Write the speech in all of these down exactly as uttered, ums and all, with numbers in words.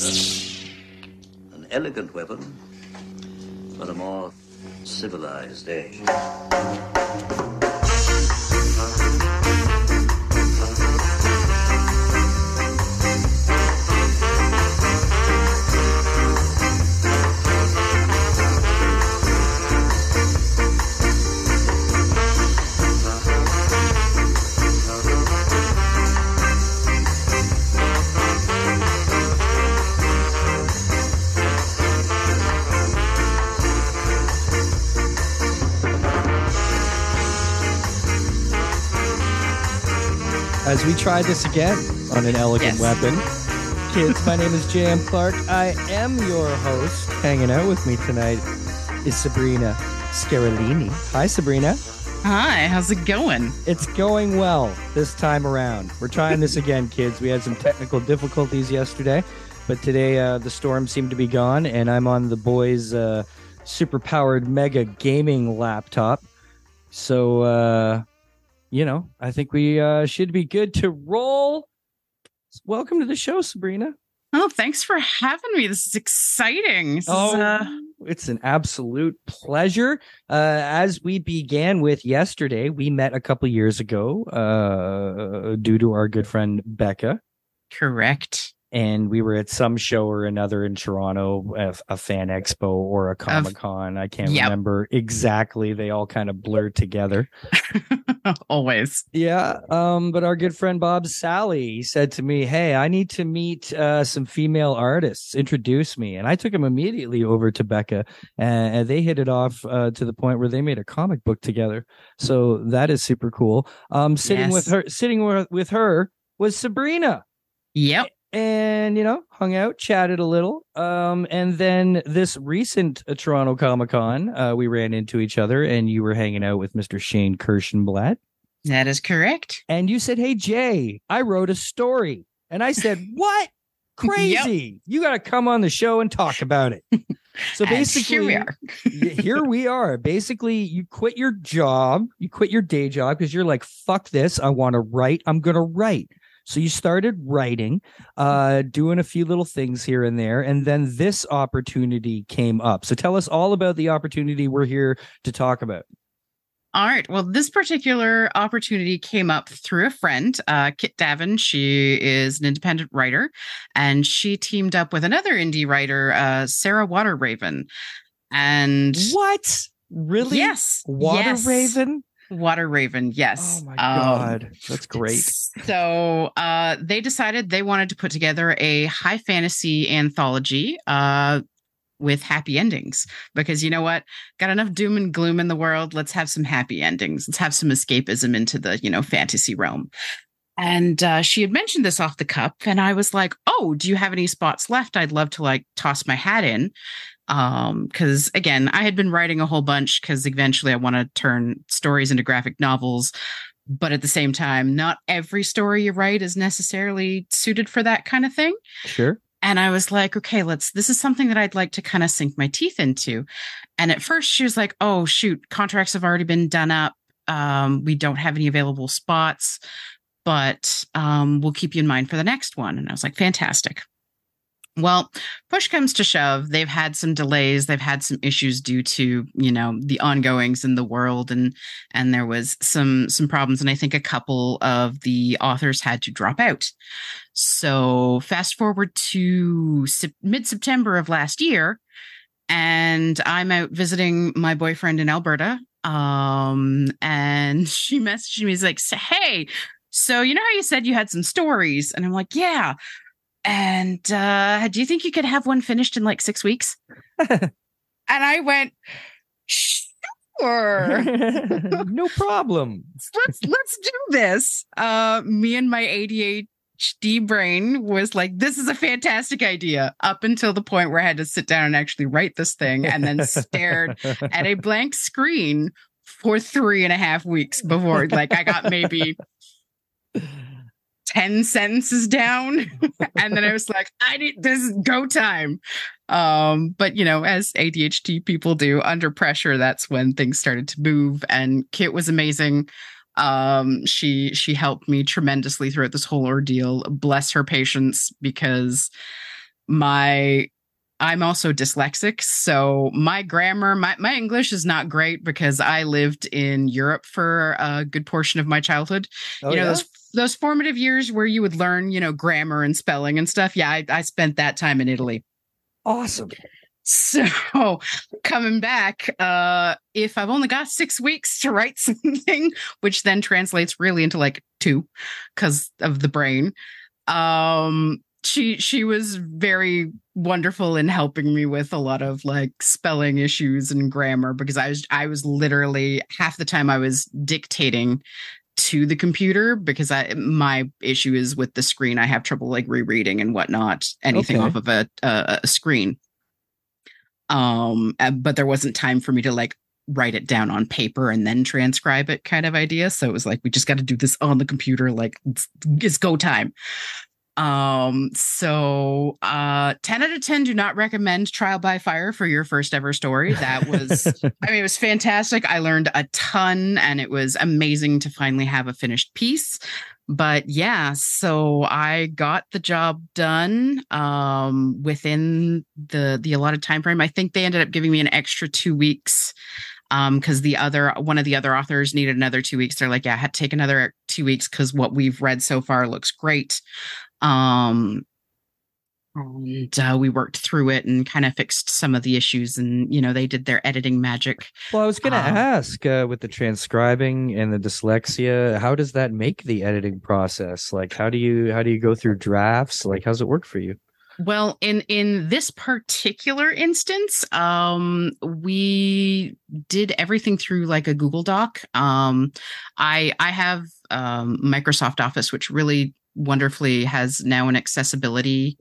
An elegant weapon for a more civilized age. As we try this again on an elegant yes. weapon. Kids, my name is J M. Clark. I am your host. Hanging out with me tonight is Sabrina Scalarini. Hi, Sabrina. Hi, how's it going? It's going well this time around. We're trying this again, kids. We had some technical difficulties yesterday, but today uh, the storm seemed to be gone, and I'm on the boys' uh, super-powered mega gaming laptop. So, uh... you know, I think we uh, should be good to roll. Welcome to the show, Sabrina. Oh, thanks for having me. This is exciting. This oh, is, uh... it's an absolute pleasure. Uh, as we began with yesterday, we met a couple years ago uh, due to our good friend, Becca. Correct. And we were at some show or another in Toronto, a, a fan expo or a Comic-Con. I can't yep. remember exactly. They all kind of blur together. Always. Yeah. Um, but our good friend Bob Sally said to me, hey, I need to meet uh, some female artists. Introduce me. And I took him immediately over to Becca. And, and they hit it off uh, to the point where they made a comic book together. So that is super cool. Um, sitting yes. with her, sitting with, with her was Sabrina. Yep. And, you know, hung out, chatted a little. Um, and then this recent uh, Toronto Comic-Con, uh, we ran into each other and you were hanging out with Mister Shane Kershenblatt. That is correct. And you said, hey, Jay, I wrote a story. And I said, what? Crazy. Yep. You got to come on the show and talk about it. So basically, here we are. here we are. Basically, you quit your job. You quit your day job because you're like, fuck this. I want to write. I'm going to write. So you started writing, uh, doing a few little things here and there, and then this opportunity came up. So tell us all about the opportunity we're here to talk about. All right. Well, this particular opportunity came up through a friend, uh, Kit Davin. She is an independent writer, and she teamed up with another indie writer, uh, Sarah Waterraven. And what? Really? Yes. Waterraven? Yes. Waterraven, yes. Oh my god, um, that's great. So uh, they decided they wanted to put together a high fantasy anthology uh, with happy endings because you know what? Got enough doom and gloom in the world. Let's have some happy endings. Let's have some escapism into the you know fantasy realm. And uh, she had mentioned this off the cuff, and I was like, "Oh, do you have any spots left? I'd love to like toss my hat in." Um, because again, I had been writing a whole bunch because eventually I want to turn stories into graphic novels. But at the same time, not every story you write is necessarily suited for that kind of thing. Sure. And I was like, okay, let's, this is something that I'd like to kind of sink my teeth into. And at first she was like, oh shoot, contracts have already been done up. Um, we don't have any available spots, but, um, we'll keep you in mind for the next one. And I was like, fantastic. Well, push comes to shove. They've had some delays. They've had some issues due to, you know, the ongoings in the world. And and there was some some problems. And I think a couple of the authors had to drop out. So fast forward to mid-September of last year. And I'm out visiting my boyfriend in Alberta. Um, and she messaged me. She's like, hey, so you know how you said you had some stories? And I'm like, yeah. And uh, do you think you could have one finished in like six weeks? And I went, sure, no problem. Let's let's do this. Uh, me and my A D H D brain was like, this is a fantastic idea. Up until the point where I had to sit down and actually write this thing, and then stared at a blank screen for three and a half weeks before, like, I got maybe ten sentences down. And then I was like, I need this is go time. Um, but, you know, as A D H D people do, under pressure, that's when things started to move. And Kit was amazing. Um, she she helped me tremendously throughout this whole ordeal. Bless her patience, because my I'm also dyslexic, so my grammar, my, my English is not great because I lived in Europe for a good portion of my childhood. Oh, you know, yeah? those those formative years where you would learn, you know, grammar and spelling and stuff. Yeah, I, I spent that time in Italy. Awesome. So coming back, uh, if I've only got six weeks to write something, which then translates really into like two because of the brain, um, she she was very wonderful in helping me with a lot of like spelling issues and grammar, because I was I was literally half the time I was dictating to the computer because I my issue is with the screen. I have trouble like rereading and whatnot, anything okay. off of a, a, a screen. Um, but there wasn't time for me to like write it down on paper and then transcribe it kind of idea. So it was like, we just got to do this on the computer. Like it's, it's go time. Um, so, uh, ten out of ten do not recommend Trial by Fire for your first ever story. That was, I mean, it was fantastic. I learned a ton and it was amazing to finally have a finished piece. But yeah, so I got the job done um, within the the allotted time frame. I think they ended up giving me an extra two weeks because um, the other one of the other authors needed another two weeks. They're like, yeah, take another two weeks because what we've read so far looks great. Um, and uh, we worked through it and kind of fixed some of the issues. And, you know, they did their editing magic. Well, I was going to um, ask uh, with the transcribing and the dyslexia, how does that make the editing process? Like, how do you how do you go through drafts? Like, how's it work for you? Well, in, in this particular instance, um, we did everything through like a Google Doc. Um, I, I have um, Microsoft Office, which really wonderfully has now an accessibility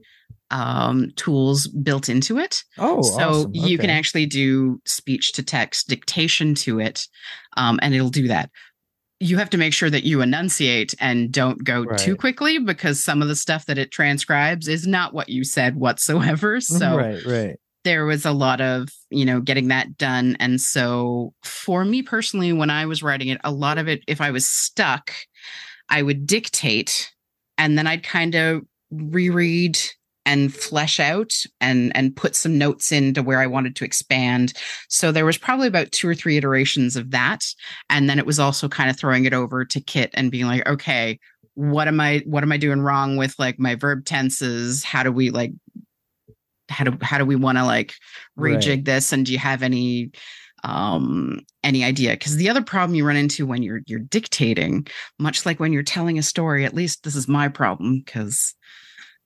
um, tools built into it. Oh, so awesome. Okay. You can actually do speech to text dictation to it, um, and it'll do that. You have to make sure that you enunciate and don't go right. too quickly because some of the stuff that it transcribes is not what you said whatsoever. So right, right. There was a lot of, you know, getting that done. And so for me personally, when I was writing it, a lot of it, if I was stuck, I would dictate and then I'd kind of reread and flesh out and and put some notes in to where I wanted to expand. So there was probably about two or three iterations of that. And then it was also kind of throwing it over to Kit and being like, okay, what am I, what am I doing wrong with like my verb tenses? How do we like, how do, how do we want to like rejig right. this? And do you have any, um, any idea? Because the other problem you run into when you're, you're dictating, much like when you're telling a story, at least this is my problem because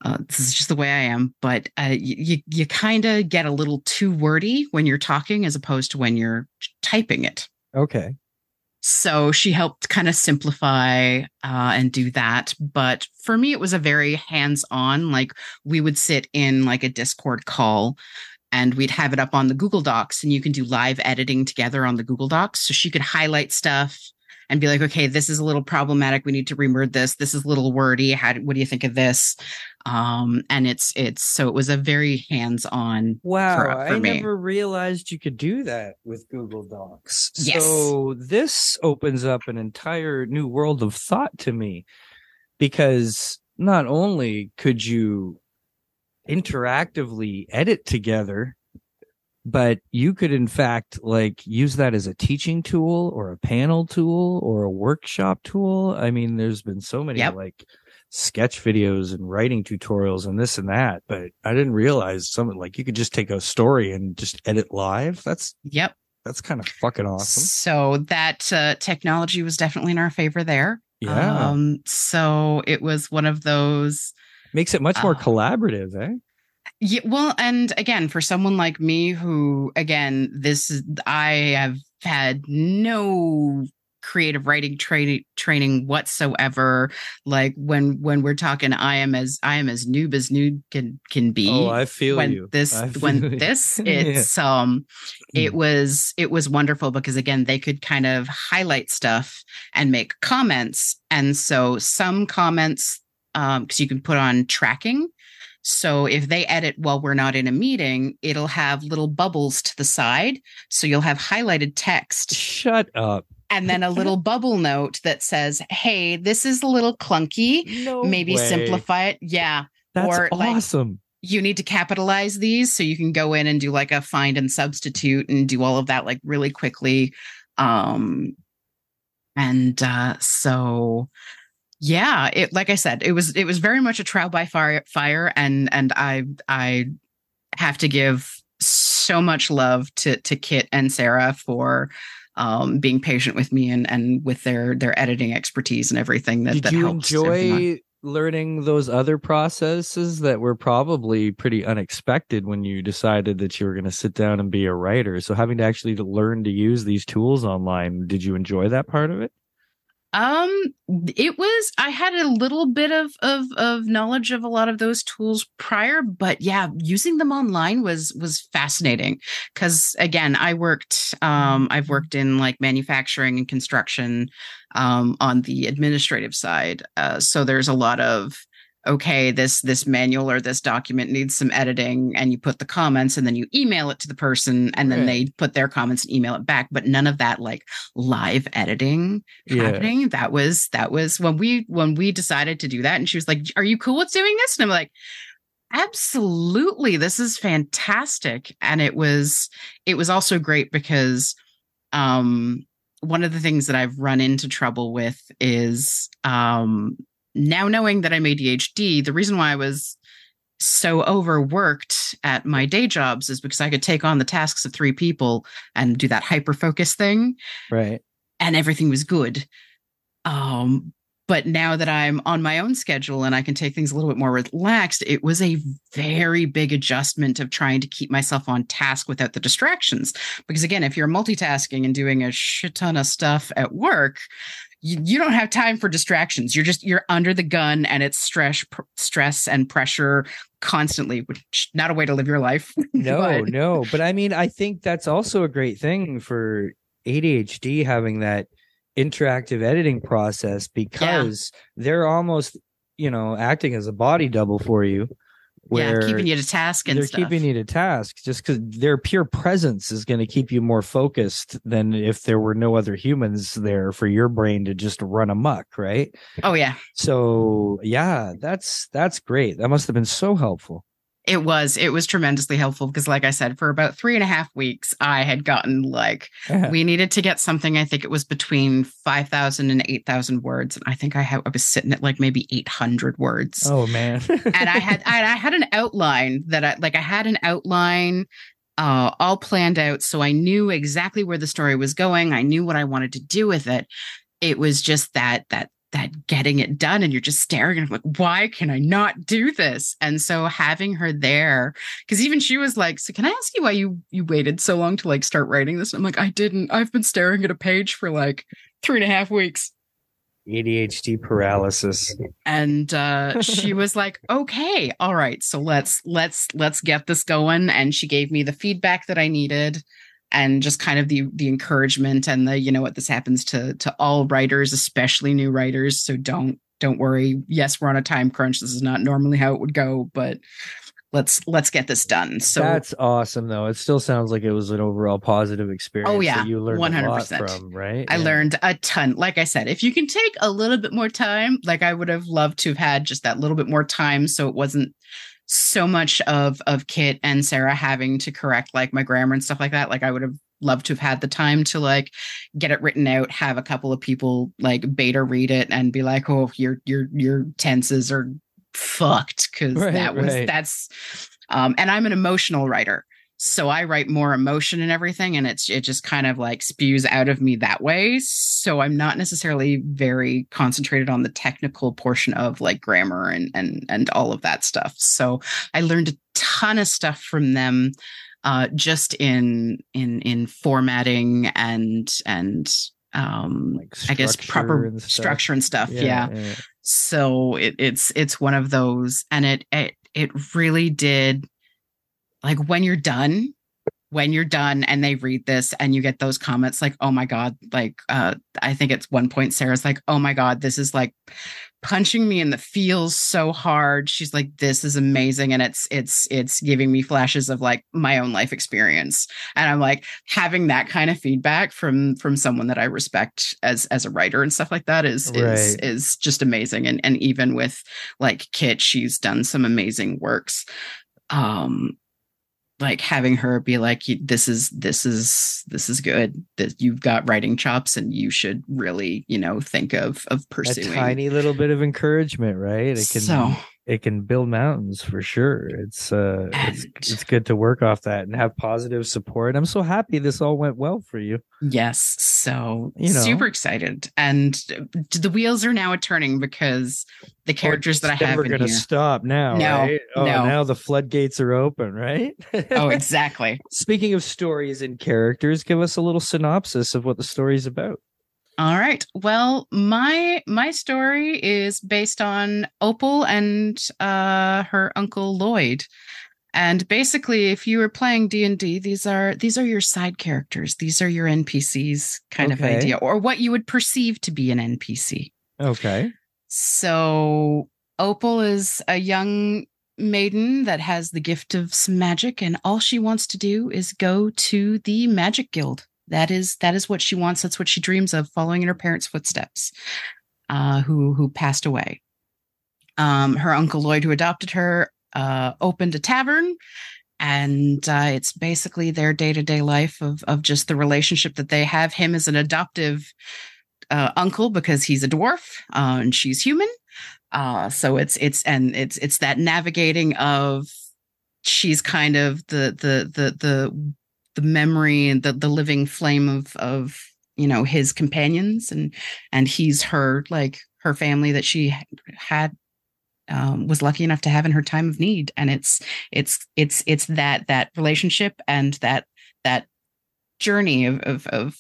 Uh, this is just the way I am, but uh, you you kind of get a little too wordy when you're talking as opposed to when you're typing it. Okay. So she helped kind of simplify uh, and do that. But for me, it was a very hands-on, like we would sit in like a Discord call and we'd have it up on the Google Docs and you can do live editing together on the Google Docs. So she could highlight stuff and be like, okay, this is a little problematic. We need to reword this. This is a little wordy. How? What do you think of this? Um, and it's it's so it was a very hands-on. Wow, for, for I me. Never realized you could do that with Google Docs. Yes. So this opens up an entire new world of thought to me, because not only could you interactively edit together, but you could, in fact, like use that as a teaching tool or a panel tool or a workshop tool. I mean, there's been so many yep. like sketch videos and writing tutorials and this and that, but I didn't realize something like you could just take a story and just edit live. That's yep. That's kind of fucking awesome. So that uh, technology was definitely in our favor there. Yeah. Um, so it was one of those. Makes it much more uh, collaborative, eh? Yeah, well, and again, for someone like me who, again, this is, I have had no creative writing tra- training whatsoever. Like when when we're talking, I am as I am as noob as noob can can be. Oh, I feel when you. This feel when you. This it's yeah. um it was it was wonderful because again they could kind of highlight stuff and make comments, and so some comments um because you can put on tracking. So if they edit while we're not in a meeting, it'll have little bubbles to the side. So you'll have highlighted text. Shut up. And then a little bubble note that says, hey, this is a little clunky. No Maybe way. Simplify it. Yeah. That's or, awesome. Like, you need to capitalize these so you can go in and do like a find and substitute and do all of that like really quickly. Um, and uh, so, yeah, it like I said, it was it was very much a trial by fire, fire and and I I have to give so much love to to Kit and Sarah for um, being patient with me and and with their their editing expertise and everything that, that helps. Did you enjoy learning those other processes that were probably pretty unexpected when you decided that you were going to sit down and be a writer? So having to actually learn to use these tools online, did you enjoy that part of it? Um, it was, I had a little bit of, of, of knowledge of a lot of those tools prior, but yeah, using them online was, was fascinating. Cause again, I worked, um, I've worked in like manufacturing and construction, um, on the administrative side. Uh, so there's a lot of, okay, this, this manual or this document needs some editing, and you put the comments and then you email it to the person and then Right. They put their comments and email it back. But none of that like live editing happening. Yeah. That was, that was when we, when we decided to do that. And she was like, are you cool with doing this? And I'm like, absolutely. This is fantastic. And it was, it was also great because, um, one of the things that I've run into trouble with is, um, now knowing that I'm A D H D, the reason why I was so overworked at my day jobs is because I could take on the tasks of three people and do that hyper-focus thing. Right. And everything was good. Um, but now that I'm on my own schedule and I can take things a little bit more relaxed, it was a very big adjustment of trying to keep myself on task without the distractions. Because again, if you're multitasking and doing a shit ton of stuff at work, you don't have time for distractions. You're just, you're under the gun, and it's stress, pr- stress and pressure constantly, which is not a way to live your life. No, but. no. But I mean, I think that's also a great thing for A D H D, having that interactive editing process, because yeah. they're almost, you know, acting as a body double for you. Where yeah, keeping you to task and they're stuff. keeping you to task just because their pure presence is going to keep you more focused than if there were no other humans there for your brain to just run amok, right? Oh yeah. So yeah, that's that's great. That must have been so helpful. It was. It was tremendously helpful because, like I said, for about three and a half weeks, I had gotten like uh-huh. we needed to get something. I think it was between five thousand and eight thousand words, and I think I had I was sitting at like maybe eight hundred words. Oh man! and I had I, I had an outline that I like. I had an outline uh, all planned out, so I knew exactly where the story was going. I knew what I wanted to do with it. It was just that that. that getting it done, and you're just staring and I'm like, why can I not do this? And so having her there, because even she was like, so can I ask you why you you waited so long to like start writing this? And I'm like, I didn't. I've been staring at a page for like three and a half weeks. A D H D paralysis. And uh, she was like, okay, all right, so let's let's let's get this going. And she gave me the feedback that I needed. And just kind of the the encouragement and the, you know what, this happens to to all writers, especially new writers. So don't don't worry. Yes, we're on a time crunch. This is not normally how it would go, but let's let's get this done. So that's awesome, though. It still sounds like it was an overall positive experience. Oh yeah, that you learned one hundred percent. A lot from, right? I yeah. learned a ton. Like I said, if you can take a little bit more time, like I would have loved to have had just that little bit more time, so it wasn't so much of of Kit and Sarah having to correct like my grammar and stuff like that. Like I would have loved to have had the time to like get it written out, have a couple of people like beta read it and be like, oh, your your your tenses are fucked, because right, that was right. that's um and I'm an emotional writer, so I write more emotion and everything, and it's it just kind of like spews out of me that way. So I'm not necessarily very concentrated on the technical portion of like grammar and and and all of that stuff. So I learned a ton of stuff from them, uh, just in in in formatting and and um, like I guess proper and structure and stuff. Yeah. yeah. yeah. So it, it's it's one of those, and it it it really did. Like when you're done, when you're done and they read this and you get those comments like, oh, my God, like uh, I think it's one point Sarah's like, oh, my God, this is like punching me in the feels so hard. She's like, this is amazing. And it's it's it's giving me flashes of like my own life experience. And I'm like, having that kind of feedback from from someone that I respect as as a writer and stuff like that is right. is is just amazing. And, and even with like Kit, she's done some amazing works. um, like having her be like, this is, this is, this is good, that you've got writing chops and you should really, you know, think of, of pursuing. A tiny little bit of encouragement, right? It can, so, it can build mountains for sure. It's, uh, and, it's, it's good to work off that and have positive support. I'm so happy this all went well for you. Yes. So you know. Super excited. And the wheels are now turning because the characters that I have in here. We're going to stop now, no, right? Oh, no. Now the floodgates are open, right? Oh, exactly. Speaking of stories and characters, give us a little synopsis of what the story's about. All right. Well, my my story is based on Opal and uh, her uncle Lloyd. And basically, if you were playing D and D, these are these are your side characters. These are your N P Cs kind okay. of idea, or what you would perceive to be an N P C. Okay. So Opal is a young maiden that has the gift of some magic, and all she wants to do is go to the magic guild. That is that is what she wants. That's what she dreams of, following in her parents' footsteps, uh, who who passed away. Um, her uncle Lloyd, who adopted her, uh, opened a tavern, and uh, it's basically their day-to-day life of of just the relationship that they have. Him as an adoptive uh, uncle because he's a dwarf uh, and she's human. Uh, so it's it's and it's it's that navigating of she's kind of the the the the. the memory and the, the living flame of, of, you know, his companions, and, and he's her, like her family that she had, um, was lucky enough to have in her time of need. And it's, it's, it's, it's that, that relationship and that, that journey of, of, of,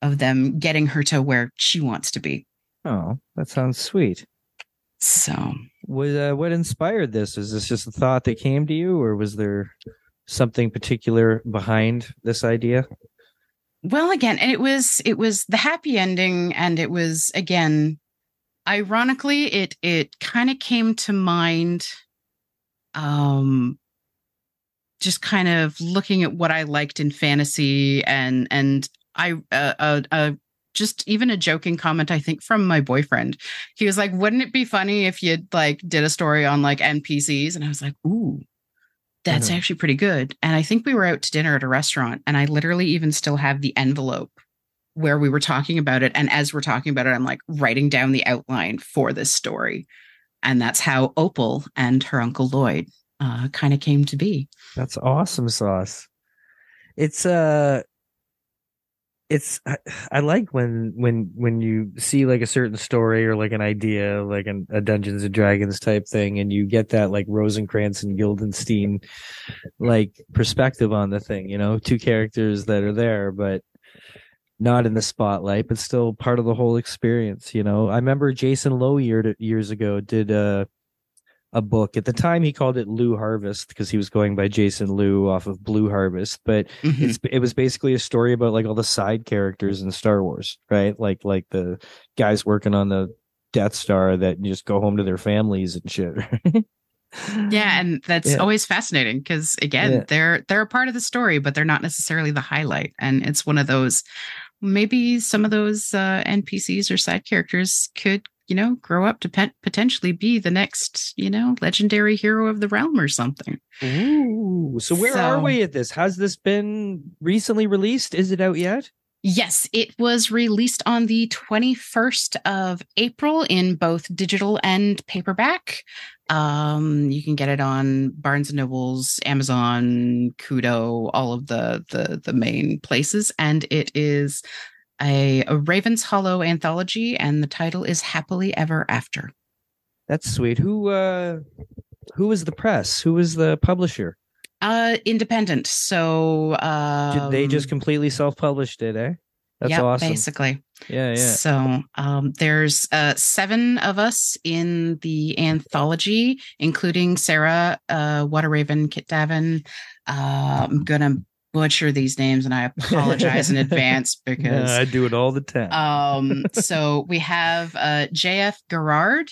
of them getting her to where she wants to be. Oh, that sounds sweet. So what, uh, what inspired this? Is this just a thought that came to you, or was there something particular behind this idea? Well, again, it was it was the happy ending, and it was, again, ironically, it it kind of came to mind, um, just kind of looking at what I liked in fantasy, and and I uh, uh, uh just even a joking comment I think from my boyfriend. He was like, "Wouldn't it be funny if you like did a story on like N P Cs?" And I was like, "Ooh." That's actually pretty good. And I think we were out to dinner at a restaurant, and I literally even still have the envelope where we were talking about it. And as we're talking about it, I'm like writing down the outline for this story. And that's how Opal and her uncle Lloyd uh, kind of came to be. That's awesome sauce. It's uh, it's I, I like when when when you see like a certain story or like an idea, like an, a Dungeons and Dragons type thing, and you get that like Rosencrantz and Guildenstern like perspective on the thing, you know, two characters that are there but not in the spotlight, but still part of the whole experience. You know, I remember Jason Lowe year, years ago did a a book. At the time he called it Lou Harvest because he was going by Jason Lou off of Blue Harvest, but mm-hmm. it's, it was basically a story about like all the side characters in Star Wars, right? Like, like the guys working on the Death Star that just go home to their families and shit. Right? Yeah. And that's yeah. always fascinating because again, yeah. they're, they're a part of the story, but they're not necessarily the highlight. And it's one of those, maybe some of those uh, N P Cs or side characters could, you know, grow up to pet- potentially be the next, you know, legendary hero of the realm or something. Ooh. So where so, are we at this? Has this been recently released? Is it out yet? Yes, it was released on the twenty-first of April in both digital and paperback. Um, you can get it on Barnes and Noble's, Amazon, Kudo, all of the, the, the main places. And it is A, a Raven's Hollow anthology, and the title is Happily Ever After. That's sweet. Who uh, who is the press? Who is the publisher? Uh, independent. So um, they just completely self-published it, eh? That's yep, awesome. Basically. Yeah, yeah. So um, there's uh, seven of us in the anthology, including Sarah uh, Waterraven, Kit Davin. Uh, I'm gonna butcher these names, and I apologize in advance because no, I do it all the time. um, so we have uh, J F Garrard,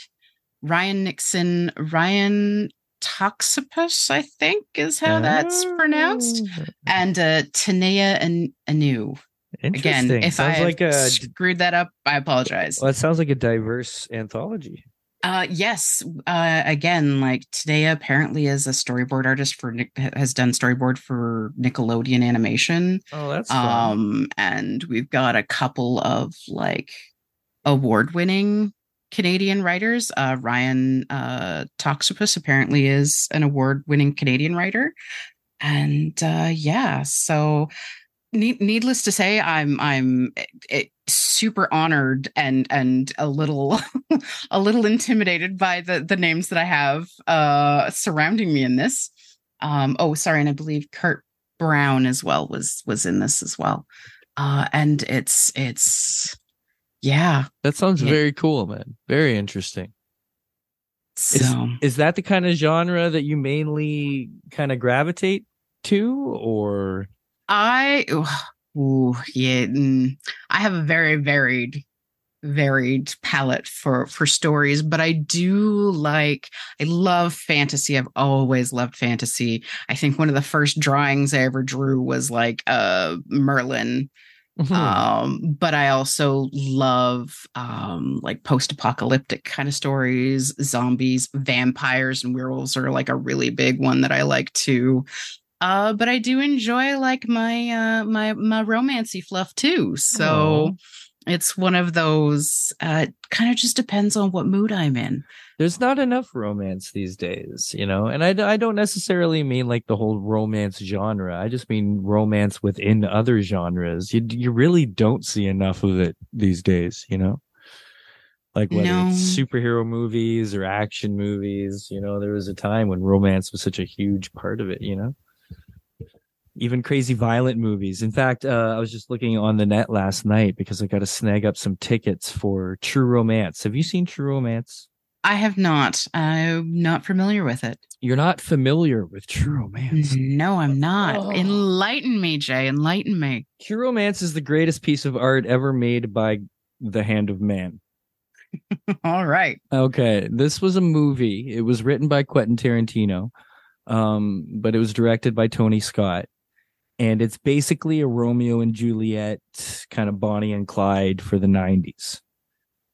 Ryan Nixon, Ryan Toxopus, I think is how oh. that's pronounced, and uh, Tanea Anu. Again, if sounds I like a, screwed that up, I apologize. Well, it sounds like a diverse anthology. Uh, yes. Uh, again, like Tanea apparently is a storyboard artist for Nick, has done storyboard for Nickelodeon Animation. Oh, that's cool. Um, and we've got a couple of like award-winning Canadian writers. Uh, Ryan uh, Toxopus apparently is an award-winning Canadian writer, and uh, yeah, so. Needless to say, I'm I'm super honored and and a little a little intimidated by the the names that I have uh, surrounding me in this. Um, oh, sorry, and I believe Kurt Brown as well was was in this as well. Uh, and it's it's yeah, that sounds it, very cool, man. Very interesting. So, is, is that the kind of genre that you mainly kind of gravitate to, or? I ooh, yeah, I have a very varied, varied palette for, for stories, but I do like, I love fantasy. I've always loved fantasy. I think one of the first drawings I ever drew was like uh, Merlin. Mm-hmm. Um, but I also love um, like post-apocalyptic kind of stories, zombies, vampires, and werewolves are like a really big one that I like to. Uh, but I do enjoy like my uh, my my romancy fluff too. So oh. It's one of those. Uh, kind of just depends on what mood I'm in. There's not enough romance these days, you know. And I I don't necessarily mean like the whole romance genre. I just mean romance within other genres. You you really don't see enough of it these days, you know. Like whether no. it's superhero movies or action movies, you know. There was a time when romance was such a huge part of it, you know. Even crazy violent movies. In fact, uh, I was just looking on the net last night because I got to snag up some tickets for True Romance. Have you seen True Romance? I have not. I'm not familiar with it. You're not familiar with True Romance? No, I'm not. Oh. Enlighten me, Jay. Enlighten me. True Romance is the greatest piece of art ever made by the hand of man. All right. Okay. This was a movie. It was written by Quentin Tarantino, um, but it was directed by Tony Scott. And it's basically a Romeo and Juliet, kind of Bonnie and Clyde for the nineties.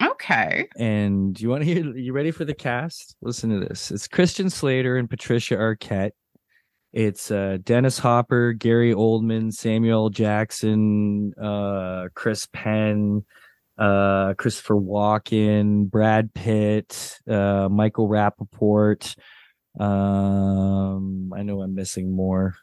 Okay. And you want to hear, you ready for the cast? Listen to this. It's Christian Slater and Patricia Arquette. It's uh, Dennis Hopper, Gary Oldman, Samuel L. Jackson, uh, Chris Penn, uh, Christopher Walken, Brad Pitt, uh, Michael Rappaport. Um, I know I'm missing more.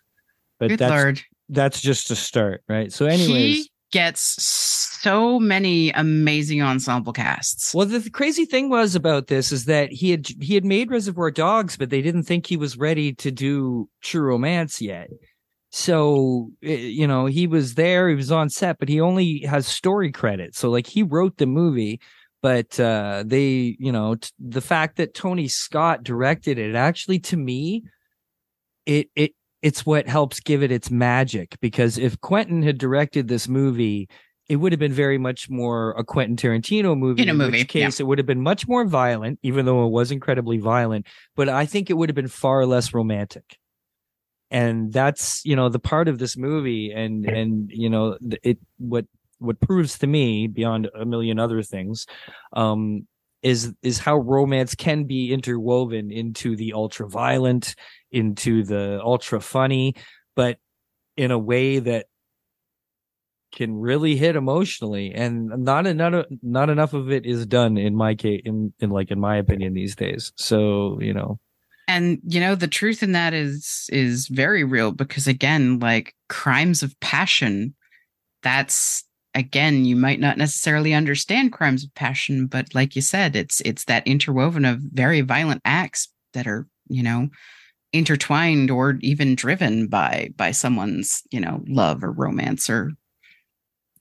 But Good that's, Lord. That's just a start, right? So anyways. He gets so many amazing ensemble casts. Well, the, the crazy thing was about this is that he had he had made Reservoir Dogs, but they didn't think he was ready to do True Romance yet. So, you know, he was there, he was on set, but he only has story credit. So, like, he wrote the movie, but uh, they, you know, t- the fact that Tony Scott directed it, actually, to me, it it. It's what helps give it its magic, because if Quentin had directed this movie, it would have been very much more a Quentin Tarantino movie. In a movie, in which case, yeah. It would have been much more violent, even though it was incredibly violent. But I think it would have been far less romantic. And that's, you know, the part of this movie. And, and you know, it what what proves to me, beyond a million other things, um, is is how romance can be interwoven into the ultra-violent, into the ultra funny, but in a way that can really hit emotionally, and not enough not enough of it is done in my case in, in like in my opinion these days. So, you know, and you know, the truth in that is is very real, because again, like crimes of passion, that's again, you might not necessarily understand crimes of passion, but like you said, it's it's that interwoven of very violent acts that are, you know, intertwined or even driven by by someone's, you know, love or romance or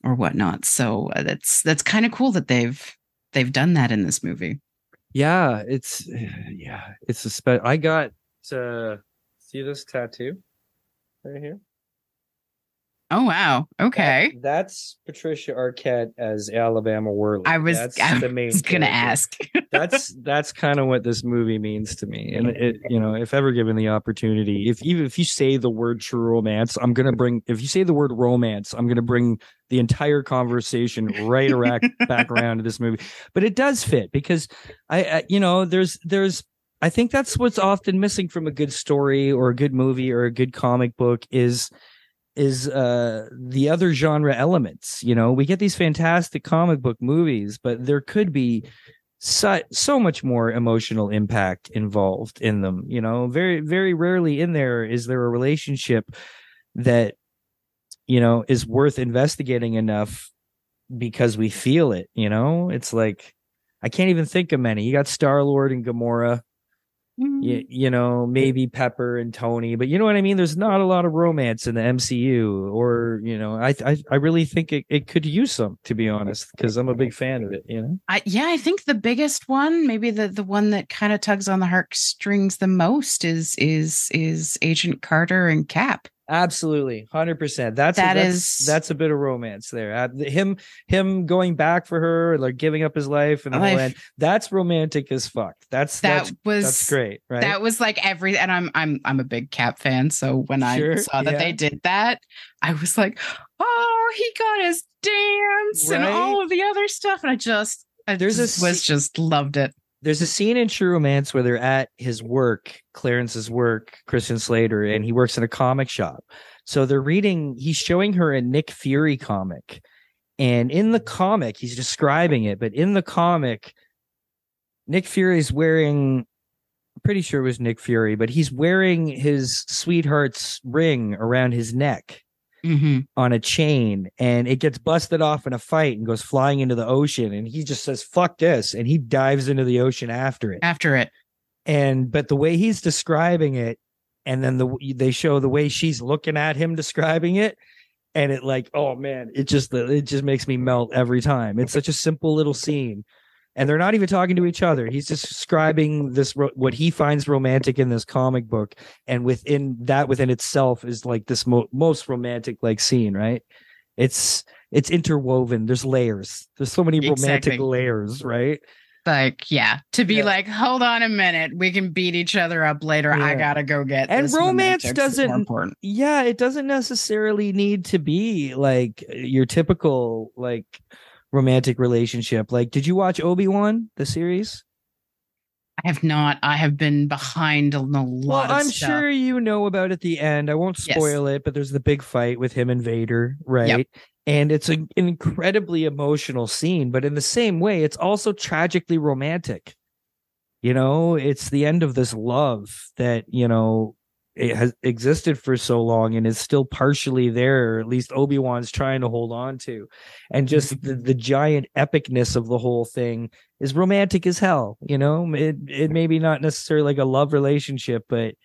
or whatnot. So uh, that's that's kind of cool that they've they've done that in this movie. Yeah, it's yeah, it's a spe- I got to see this tattoo right here. Oh, wow. Okay. That, that's Patricia Arquette as Alabama Whirly. I was, that's I the main was gonna character. ask. that's that's kind of what this movie means to me. And it, you know, if ever given the opportunity, if even if you say the word true romance, I'm gonna bring if you say the word romance, I'm gonna bring the entire conversation right around, back around to this movie. But it does fit because I, I you know, there's there's I think that's what's often missing from a good story or a good movie or a good comic book is is uh, the other genre elements. You know, we get these fantastic comic book movies, but there could be so, so much more emotional impact involved in them. You know, very, very rarely in there is there a relationship that, you know, is worth investigating enough because we feel it. You know, it's like, I can't even think of many. You got Star-Lord and Gamora. You, you know, maybe Pepper and Tony, but you know what I mean? There's not a lot of romance in the M C U, or, you know, I I, I really think it, it could use some, to be honest, because I'm a big fan of it, you know? I, yeah, I think the biggest one, maybe the, the one that kind of tugs on the heartstrings the most is is is Agent Carter and Cap. Absolutely. one hundred percent. That's that a, that's, is that's a bit of romance there. Uh, him him going back for her, like giving up his life and the whole end. That's romantic as fuck. That's that that's, was that's great, right? That was like every and I'm I'm I'm a big Cap fan, so when sure, I saw that yeah. they did that, I was like, "Oh, he got his dance right? and all of the other stuff." And I just I There's just, a, was just loved it. There's a scene in True Romance where they're at his work, Clarence's work, Christian Slater, and he works in a comic shop. So they're reading, he's showing her a Nick Fury comic. And in the comic, he's describing it, but in the comic, Nick Fury's wearing, I'm pretty sure it was Nick Fury, but he's wearing his sweetheart's ring around his neck. Mm-hmm. On a chain, and it gets busted off in a fight and goes flying into the ocean, and he just says fuck this, and he dives into the ocean after it after it and but the way he's describing it, and then the they show the way she's looking at him describing it, and it like, oh man, it just it just makes me melt every time. It's such a simple little scene, and they're not even talking to each other. He's just describing this what he finds romantic in this comic book, and within that, within itself, is like this mo- most romantic like scene, right? It's it's interwoven. There's layers. There's so many romantic exactly. layers, right? Like, yeah, to be yeah. like, hold on a minute, we can beat each other up later. Yeah. I gotta go get. And this romance doesn't. Yeah, it doesn't necessarily need to be like your typical like. romantic relationship. Like, did you watch Obi-Wan the series? I have not. I have been behind on a lot. Well, I'm of stuff. sure you know about at the end. I won't spoil yes. it, but there's the big fight with him and Vader, right? Yep. And it's a, an incredibly emotional scene, but in the same way, it's also tragically romantic. You know, it's the end of this love that, you know, it has existed for so long and is still partially there, or at least Obi-Wan's trying to hold on to. And just the, the giant epicness of the whole thing is romantic as hell. You know, it, it may be not necessarily like a love relationship, but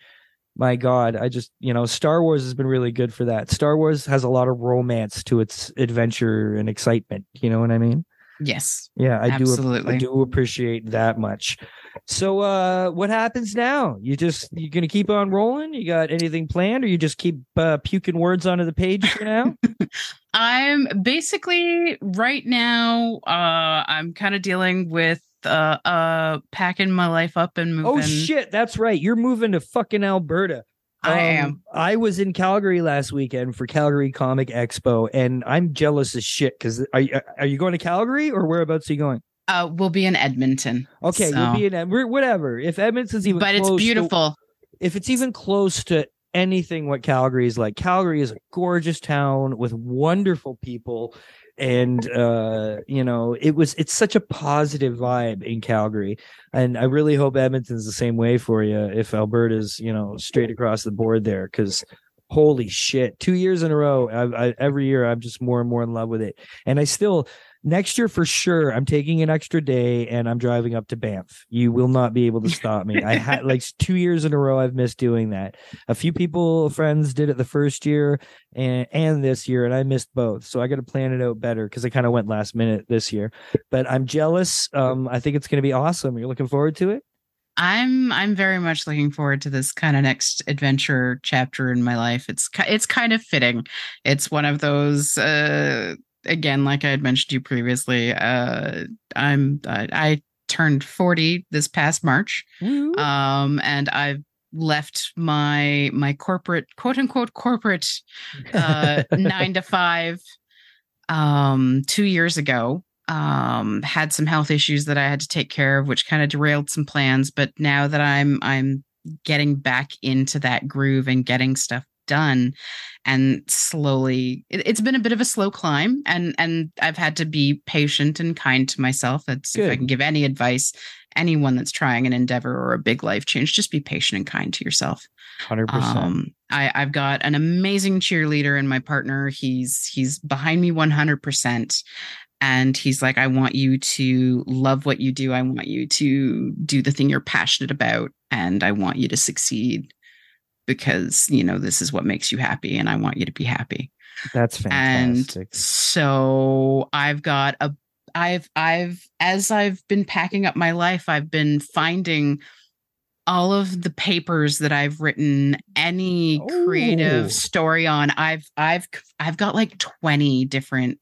my God, I just, you know, Star Wars has been really good for that. Star Wars has a lot of romance to its adventure and excitement. You know what I mean? Yes. Yeah, I absolutely. do. I do appreciate that much. So, uh, what happens now? You just you gonna keep on rolling? You got anything planned, or you just keep uh, puking words onto the page for now? I'm basically right now. Uh, I'm kind of dealing with uh, uh, packing my life up and moving. Oh shit, that's right. You're moving to fucking Alberta. Um, I am. I was in Calgary last weekend for Calgary Comic Expo, and I'm jealous as shit. Because are you, are you going to Calgary, or whereabouts are you going? Uh, we'll be in Edmonton. Okay, so. You'll be in Edmonton. Whatever. If Edmonton's even, but close it's beautiful. To, if it's even close to anything, what Calgary is like? Calgary is a gorgeous town with wonderful people, and uh, you know, it was. It's such a positive vibe in Calgary, and I really hope Edmonton's the same way for you. If Alberta's, you know, straight across the board there, because. Holy shit. Two years in a row. I, I, every year, I'm just more and more in love with it. And I still, next year for sure, I'm taking an extra day and I'm driving up to Banff. You will not be able to stop me. I had like two years in a row, I've missed doing that. A few people, friends did it the first year and, and this year, and I missed both. So I got to plan it out better because I kind of went last minute this year. But I'm jealous. Um, I think it's going to be awesome. You're looking forward to it? I'm I'm very much looking forward to this kind of next adventure chapter in my life. It's it's kind of fitting. It's one of those uh, again, like I had mentioned to you previously. Uh, I'm I, I turned forty this past March, mm-hmm. um, and I've left my my corporate quote unquote corporate uh, nine to five um, two years ago. Um, had some health issues that I had to take care of, which kind of derailed some plans. But now that I'm, I'm getting back into that groove and getting stuff done, and slowly, it, it's been a bit of a slow climb, and, and I've had to be patient and kind to myself. That's Good. If I can give any advice, anyone that's trying an endeavor or a big life change, just be patient and kind to yourself. one hundred percent. Um, I, I've got an amazing cheerleader in my partner. He's, he's behind me one hundred percent. And he's like, I want you to love what you do. I want you to do the thing you're passionate about. And I want you to succeed because, you know, this is what makes you happy. And I want you to be happy. That's fantastic. And so I've got a, I've, I've, as I've been packing up my life, I've been finding all of the papers that I've written, any creative Ooh. story on. I've, I've, I've got like twenty different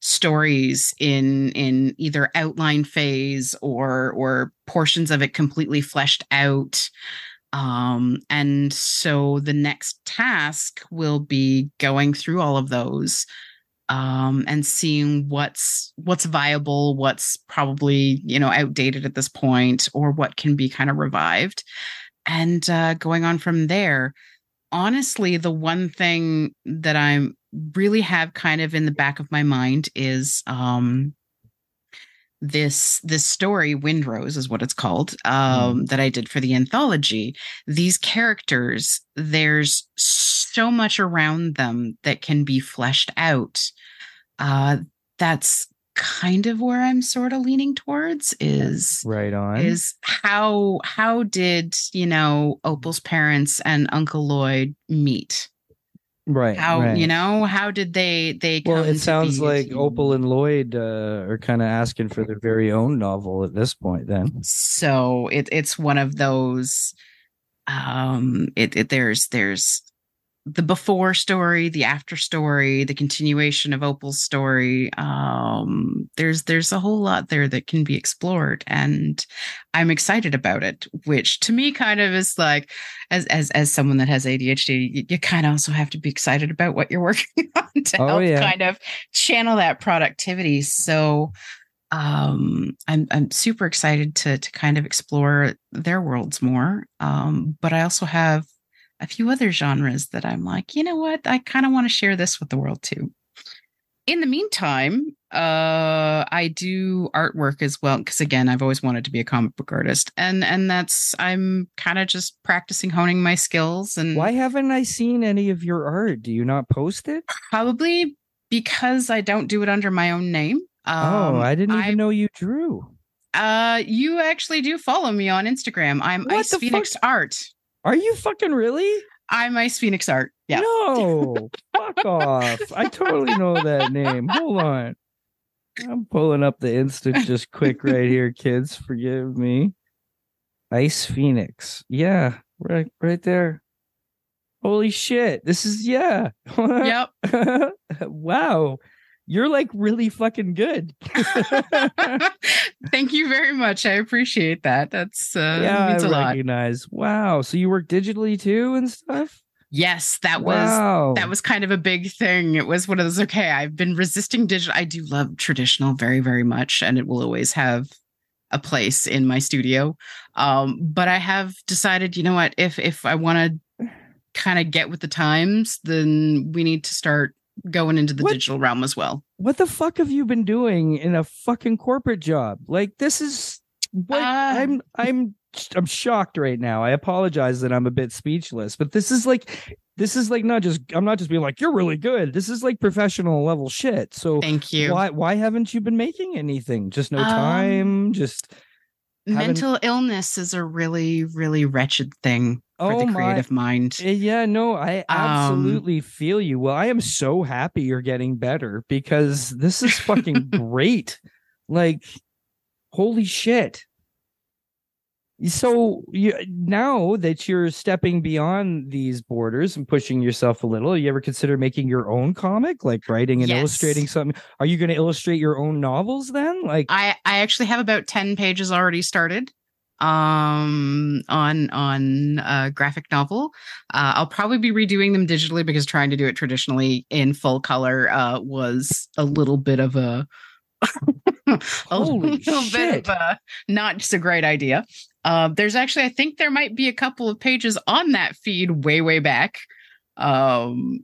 stories in, in either outline phase or, or portions of it completely fleshed out. Um, and so the next task will be going through all of those, um, and seeing what's, what's viable, what's probably, you know, outdated at this point, or what can be kind of revived, and, uh, going on from there. Honestly, the one thing that I'm really have kind of in the back of my mind is, um, this, this story, Windrose is what it's called, um, mm. that I did for the anthology. These characters, there's so much around them that can be fleshed out. Uh, that's kind of where I'm sort of leaning towards is right on is how, how did, you know, Opal's parents and Uncle Lloyd meet? Right. How, right. you know, how did they, they, come well, it sounds to like Opal and Lloyd, uh, are kind of asking for their very own novel at this point then. So it, it's one of those, um, it, it, there's, there's the before story, the after story, the continuation of Opal's story. Um, there's, there's a whole lot there that can be explored, and I'm excited about it, which to me kind of is like, as, as, as someone that has A D H D, you, you kind of also have to be excited about what you're working on to oh, help yeah. kind of channel that productivity. So, um, I'm, I'm super excited to, to kind of explore their worlds more. Um, but I also have a few other genres that I'm like, you know what? I kind of want to share this with the world too. In the meantime, uh, I do artwork as well, because again, I've always wanted to be a comic book artist, and and that's I'm kind of just practicing, honing my skills. And why haven't I seen any of your art? Do you not post it? Probably because I don't do it under my own name. Um, oh, I didn't even I, know you drew. Uh, you actually do follow me on Instagram. I'm what Ice Phoenix fuck? Art. Are you fucking really? I'm Ice Phoenix Art. Yeah. No, fuck off. I totally know that name. Hold on. I'm pulling up the Insta just quick right here, kids. Forgive me. Ice Phoenix. Yeah. Right right there. Holy shit. This is, yeah. Yep. Wow. You're like really fucking good. Thank you very much. I appreciate that. That's uh, yeah, means a I lot. Recognize. Wow. So you work digitally too and stuff? Yes, that wow. was that was kind of a big thing. It was one of those. Okay, I've been resisting digital. I do love traditional very, very much, and it will always have a place in my studio. Um, but I have decided, you know what? If if I want to kind of get with the times, then we need to start going into the what, digital realm as well. What the fuck have you been doing in a fucking corporate job? Like this is what uh, I'm I'm I'm shocked right now. I apologize that I'm a bit speechless, but this is like this is like not just I'm not just being like you're really good. This is like professional level shit. So thank you. Why why haven't you been making anything? Just no um, time, just mental illness is a really, really wretched thing for oh the creative my. mind. Yeah, no, I absolutely um, feel you. Well, I am so happy you're getting better because this is fucking great. Like, holy shit. So you, now that you're stepping beyond these borders and pushing yourself a little, you ever consider making your own comic, like writing and yes. illustrating something? Are you going to illustrate your own novels then? Like I, I actually have about ten pages already started um, on on a graphic novel. Uh, I'll probably be redoing them digitally because trying to do it traditionally in full color uh, was a little bit of a, a Holy little shit. bit of a not just a great idea. Uh, there's actually, I think there might be a couple of pages on that feed way, way back. Um,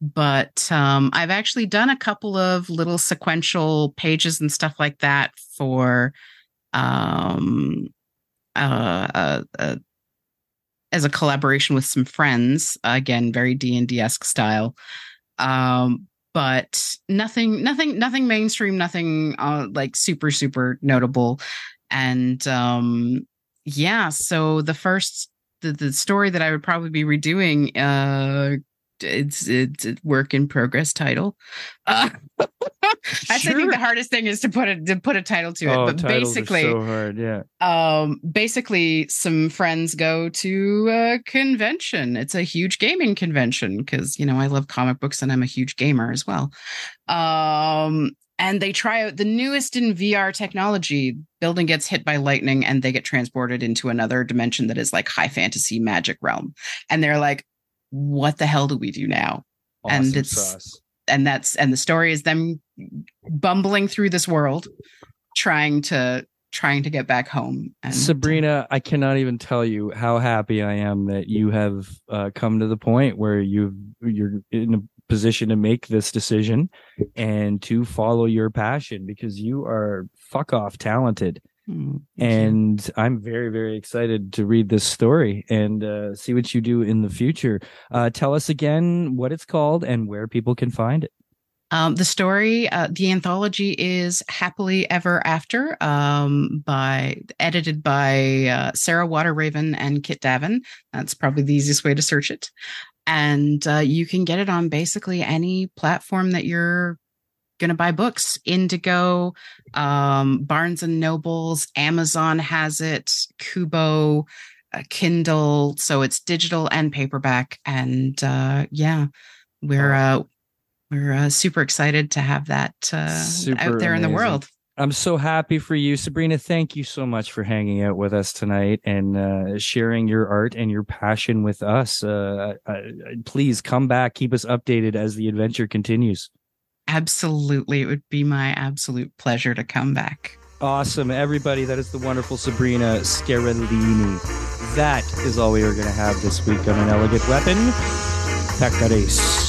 but um, I've actually done a couple of little sequential pages and stuff like that for um, uh, uh, uh, as a collaboration with some friends. Again, very D and D-esque style. Um, but nothing, nothing, nothing mainstream, nothing uh, like super, super notable. And um yeah, so the first the, the story that I would probably be redoing, uh, it's it's a work in progress title. Uh, sure. I think the hardest thing is to put a to put a title to it. Oh, but basically, so hard, yeah. Um, basically, some friends go to a convention. It's a huge gaming convention because you know I love comic books and I'm a huge gamer as well. Um. And they try out the newest in V R technology. Building gets hit by lightning and they get transported into another dimension that is like high fantasy magic realm. And they're like, what the hell do we do now? Awesome and it's sauce. and that's and the story is them bumbling through this world, trying to trying to get back home. And Sabrina, I cannot even tell you how happy I am that you have uh, come to the point where you you're in a position to make this decision and to follow your passion, because you are fuck off talented. Mm, and I'm very, very excited to read this story and uh, see what you do in the future. Uh, tell us again what it's called and where people can find it. Um, the story, uh, the anthology is Happily Ever After, um, by edited by uh, Sarah Waterraven and Kit Davin. That's probably the easiest way to search it. And uh, you can get it on basically any platform that you're going to buy books. Indigo, um, Barnes and Nobles, Amazon has it, Kubo, uh, Kindle. So it's digital and paperback. And uh, yeah, we're uh, we're uh, super excited to have that uh, out there amazing. in the world. I'm so happy for you, Sabrina. Thank you so much for hanging out with us tonight and uh, sharing your art and your passion with us. Uh, I, I, please come back. Keep us updated as the adventure continues. Absolutely. It would be my absolute pleasure to come back. Awesome. Everybody, that is the wonderful Sabrina Scalarini. That is all we are going to have this week on An Elegant Weapon. Peccaris.